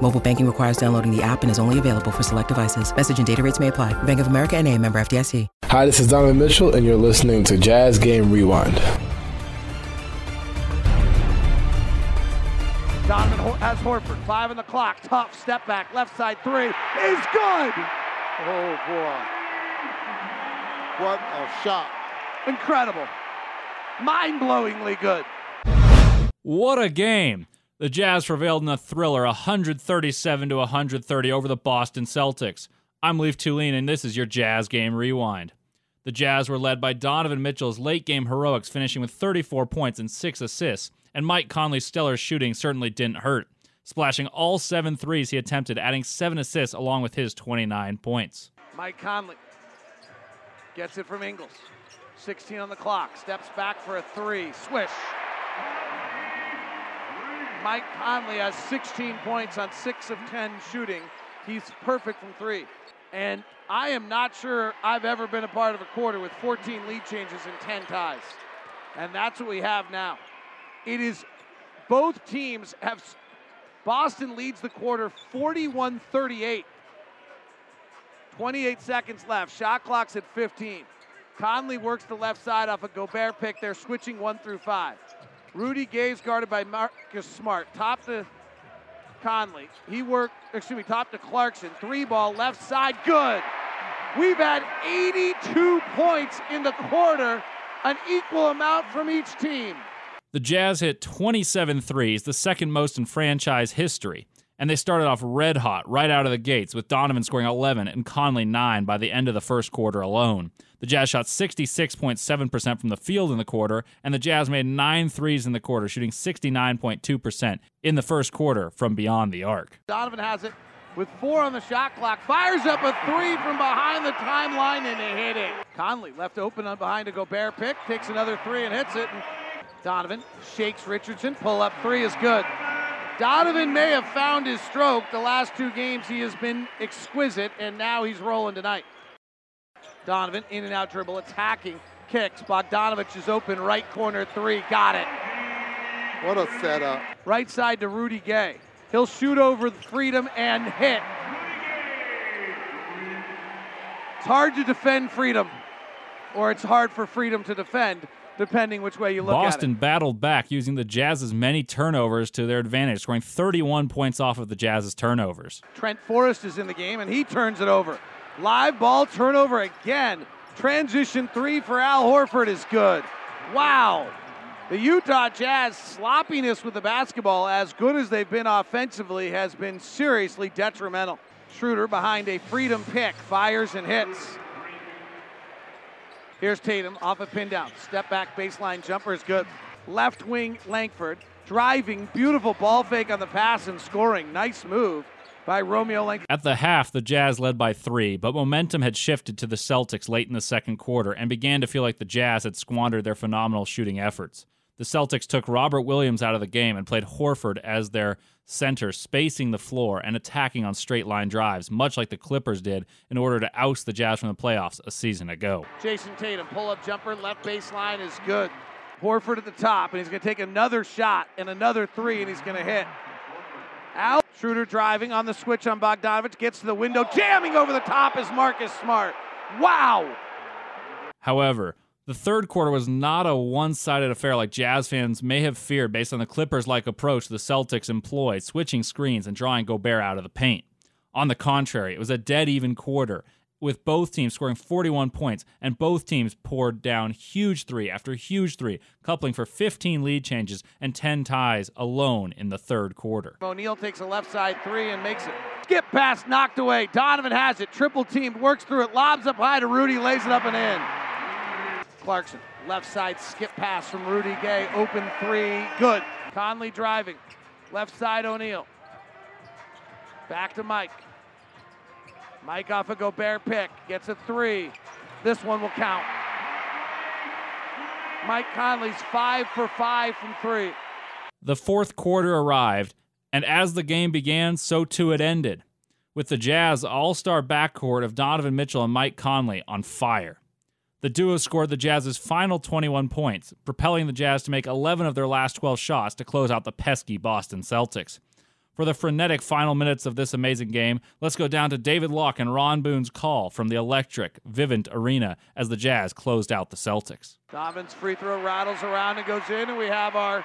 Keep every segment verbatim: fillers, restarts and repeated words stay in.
Mobile banking requires downloading the app and is only available for select devices. Message and data rates may apply. Bank of America N A, member F D I C. Hi, this is Donovan Mitchell, and you're listening to Jazz Game Rewind. Donovan has Horford, five on the clock, tough, step back, left side three, is good! Oh, boy. What a shot. Incredible. Mind-blowingly good. What a game. The Jazz prevailed in a thriller, one thirty-seven to one thirty over the Boston Celtics. I'm Leif Thulin, and this is your Jazz Game Rewind. The Jazz were led by Donovan Mitchell's late-game heroics, finishing with thirty-four points and six assists, and Mike Conley's stellar shooting certainly didn't hurt, splashing all seven threes he attempted, adding seven assists along with his twenty-nine points. Mike Conley gets it from Ingles. sixteen on the clock, steps back for a three, swish. Mike Conley has sixteen points on six of ten shooting. He's perfect from three. And I am not sure I've ever been a part of a quarter with fourteen lead changes and ten ties. And that's what we have now. It is, both teams have, Boston leads the quarter forty-one thirty-eight. twenty-eight seconds left, shot clock's at fifteen. Conley works the left side off a Gobert pick. They're switching one through five. Rudy Gay is guarded by Marcus Smart. Top to Conley. He worked, excuse me, top to Clarkson. Three ball, left side, good. We've had eighty-two points in the quarter, an equal amount from each team. The Jazz hit twenty-seven threes, the second most in franchise history. And they started off red hot right out of the gates, with Donovan scoring eleven and Conley nine by the end of the first quarter alone. The Jazz shot sixty-six point seven percent from the field in the quarter, and the Jazz made nine threes in the quarter, shooting sixty-nine point two percent in the first quarter from beyond the arc. Donovan has it with four on the shot clock, fires up a three from behind the timeline, and they hit it. Conley left open on behind a Gobert pick, takes another three and hits it. And Donovan shakes Richardson, pull up three is good. Donovan may have found his stroke. The last two games he has been exquisite, and now he's rolling tonight. Donovan, in and out dribble, attacking, kicks. Bogdanović is open, right corner three, got it. What a setup. Right side to Rudy Gay. He'll shoot over the Freedom and hit. It's hard to defend Freedom, or it's hard for Freedom to defend, depending which way you look at it. Boston battled back using the Jazz's many turnovers to their advantage, scoring thirty-one points off of the Jazz's turnovers. Trent Forrest is in the game, and he turns it over. Live ball turnover again. Transition three for Al Horford is good. Wow. The Utah Jazz sloppiness with the basketball, as good as they've been offensively, has been seriously detrimental. Schroeder behind a Freedom pick, fires and hits. Here's Tatum off a pin down. Step back, baseline jumper is good. Left wing Langford driving, beautiful ball fake on the pass and scoring. Nice move by Romeo Langford. At the half, the Jazz led by three, but momentum had shifted to the Celtics late in the second quarter and began to feel like the Jazz had squandered their phenomenal shooting efforts. The Celtics took Robert Williams out of the game and played Horford as their center, spacing the floor and attacking on straight-line drives, much like the Clippers did in order to oust the Jazz from the playoffs a season ago. Jayson Tatum, pull-up jumper, left baseline is good. Horford at the top, and he's going to take another shot and another three, and he's going to hit. Al Schroeder driving on the switch on Bogdanović, gets to the window, jamming over the top is Marcus Smart. Wow! However, the third quarter was not a one-sided affair like Jazz fans may have feared based on the Clippers-like approach the Celtics employed, switching screens and drawing Gobert out of the paint. On the contrary, it was a dead-even quarter, with both teams scoring forty-one points, and both teams poured down huge three after huge three, coupling for fifteen lead changes and ten ties alone in the third quarter. O'Neal takes a left-side three and makes it. Skip pass, knocked away. Donovan has it, triple-teamed, works through it, lobs up high to Rudy, lays it up and in. Clarkson, left side skip pass from Rudy Gay, open three, good. Conley driving, left side O'Neal. Back to Mike. Mike off a Gobert pick, gets a three, This one will count. Mike Conley's five for five from three. The fourth quarter arrived, and as the game began, so too it ended, with the Jazz all-star backcourt of Donovan Mitchell and Mike Conley on fire. The duo scored the Jazz's final twenty-one points, propelling the Jazz to make eleven of their last twelve shots to close out the pesky Boston Celtics. For the frenetic final minutes of this amazing game, let's go down to David Locke and Ron Boone's call from the electric Vivint Arena as the Jazz closed out the Celtics. Donovan's free throw rattles around and goes in, and we have our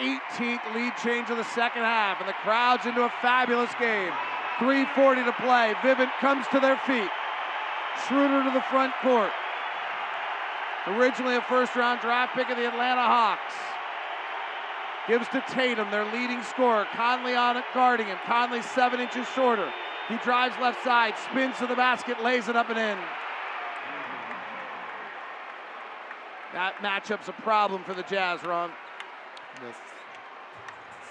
eighteenth lead change of the second half, and the crowd's into a fabulous game. three forty to play. Vivint comes to their feet. Schroeder to the front court. Originally a first-round draft pick of the Atlanta Hawks. Gives to Tatum, their leading scorer. Conley on it, guarding him. Conley seven inches shorter. He drives left side, spins to the basket, lays it up and in. That matchup's a problem for the Jazz, Ron. The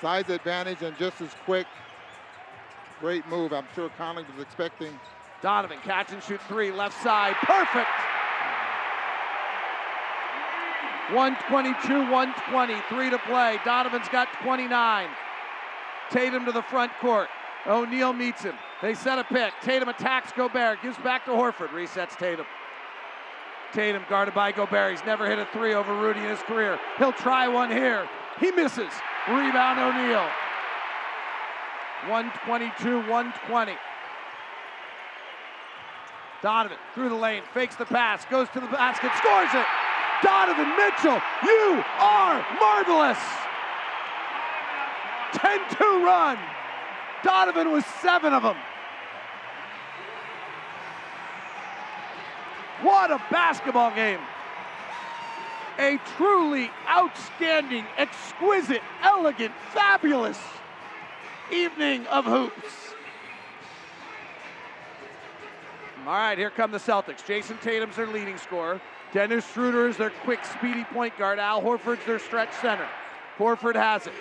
size advantage and just as quick. Great move. I'm sure Conley was expecting. Donovan, catch and shoot three, left side. Perfect! one twenty-two, one twenty, three to play. Donovan's got twenty-nine. Tatum to the front court. O'Neal meets him. They set a pick. Tatum attacks Gobert, gives back to Horford, resets Tatum. Tatum guarded by Gobert. He's never hit a three over Rudy in his career. He'll try one here. He misses. Rebound O'Neal. one twenty-two, one twenty. Donovan through the lane, fakes the pass, goes to the basket, scores it. Donovan Mitchell, you are marvelous. ten two run. Donovan was seven of them. What a basketball game. A truly outstanding, exquisite, elegant, fabulous evening of hoops. All right, here come the Celtics. Jayson Tatum's their leading scorer. Dennis Schroeder is their quick, speedy point guard. Al Horford's their stretch center. Horford has it.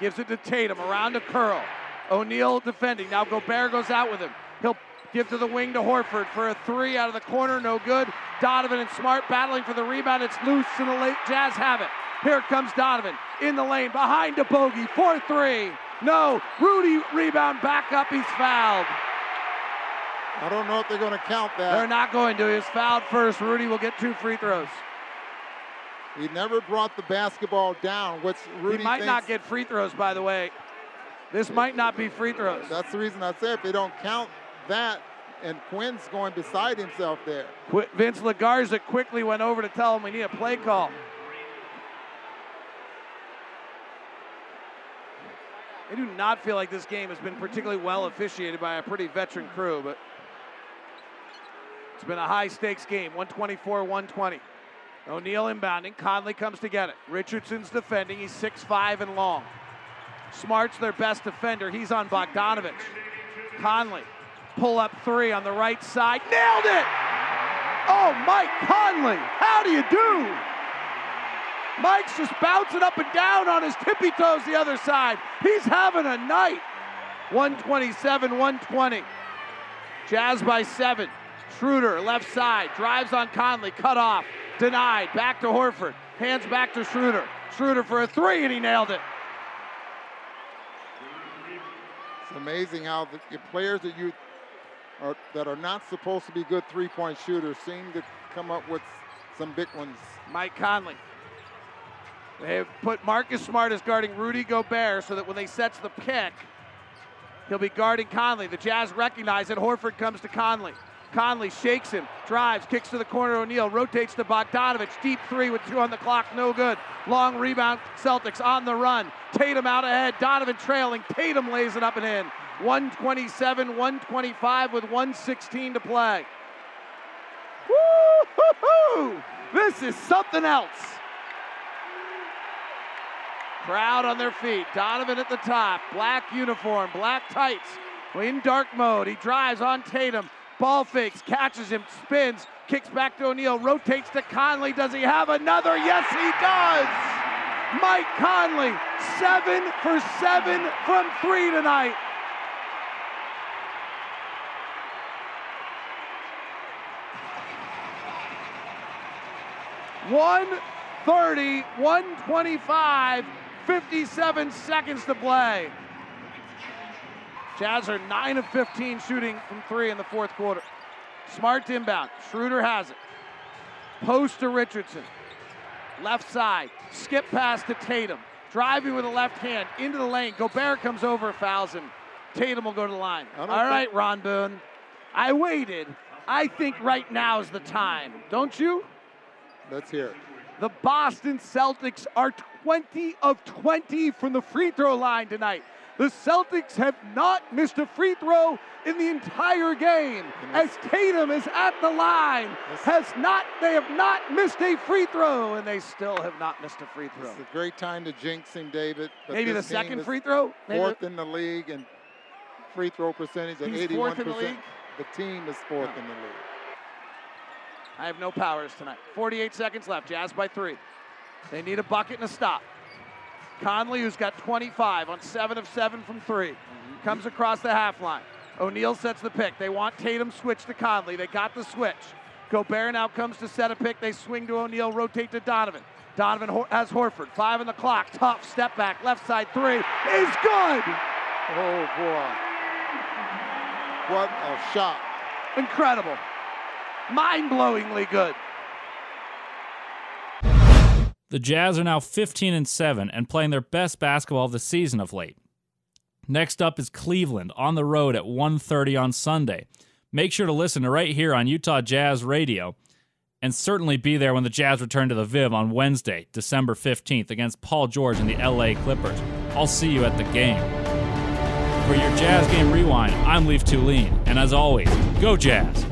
Gives it to Tatum, around to Curl. O'Neal defending. Now Gobert goes out with him. He'll give to the wing to Horford for a three out of the corner, no good. Donovan and Smart battling for the rebound. It's loose, and the late Jazz have it. Here comes Donovan in the lane, behind to Bogey, four three. No, Rudy rebound back up, he's fouled. I don't know if they're going to count that. They're not going to. He was fouled first. Rudy will get two free throws. He never brought the basketball down. What's Rudy He might thinks... not get free throws, by the way. This it, might not be free throws. That's the reason I said if they don't count that, and Quinn's going beside himself there. Vince LaGarza quickly went over to tell him we need a play call. I do not feel like this game has been particularly well officiated by a pretty veteran crew, but it's been a high-stakes game, one twenty-four, one twenty. O'Neal inbounding. Conley comes to get it. Richardson's defending. He's six five and long. Smart's their best defender. He's on Bogdanović. Conley, pull up three on the right side. Nailed it! Oh, Mike Conley, how do you do? Mike's just bouncing up and down on his tippy toes the other side. He's having a night. one twenty-seven, one twenty. Jazz by seven. Schroeder, left side, drives on Conley, cut off, denied, back to Horford, hands back to Schroeder. Schroeder for a three, and he nailed it. It's amazing how the, the players that you are, that are not supposed to be good three-point shooters seem to come up with some big ones. Mike Conley. They've put Marcus Smart as guarding Rudy Gobert so that when they sets the pick, he'll be guarding Conley. The Jazz recognize it. Horford comes to Conley. Conley shakes him, drives, kicks to the corner. O'Neal rotates to Bogdanović. Deep three with two on the clock, no good. Long rebound, Celtics on the run. Tatum out ahead, Donovan trailing. Tatum lays it up and in. one twenty-seven, one twenty-five with one sixteen to play. Woo-hoo-hoo! This is something else. Crowd on their feet. Donovan at the top, black uniform, black tights. In dark mode, he drives on Tatum. Ball fakes, catches him, spins, kicks back to O'Neal, rotates to Conley. Does he have another? Yes, he does! Mike Conley, seven for seven from three tonight. one thirty, one twenty-five, fifty-seven seconds to play. Jazz are nine of fifteen shooting from three in the fourth quarter. Smart inbound, Schroeder has it. Post to Richardson, left side, skip pass to Tatum. Driving with a left hand into the lane. Gobert comes over, fouls him. Tatum will go to the line. All right, Ron Boone. I waited. I think right now is the time. Don't you? Let's hear it. The Boston Celtics are twenty of twenty from the free throw line tonight. The Celtics have not missed a free throw in the entire game. As Tatum is at the line, has not, they have not missed a free throw, and they still have not missed a free throw. It's a great time to jinx him, David. But maybe the second free throw? Fourth in the league and free throw percentage at eighty-one percent. He's fourth in the league? The team is fourth in the league. I have no powers tonight. forty-eight seconds left. Jazz by three. They need a bucket and a stop. Conley, who's got twenty-five on seven of seven from three, comes across the half line. O'Neal sets the pick. They want Tatum switch to Conley. They got the switch. Gobert now comes to set a pick. They swing to O'Neal, rotate to Donovan. Donovan has Horford. Five on the clock. Tough step back. Left side three is good. Oh, boy. What a shot. Incredible. Mind-blowingly good. The Jazz are now fifteen and seven and playing their best basketball of the season of late. Next up is Cleveland on the road at one thirty on Sunday. Make sure to listen to right here on Utah Jazz Radio, and certainly be there when the Jazz return to the Viv on Wednesday, December fifteenth, against Paul George and the L A Clippers. I'll see you at the game. For your Jazz Game Rewind, I'm Leif Thulin, and as always, go Jazz!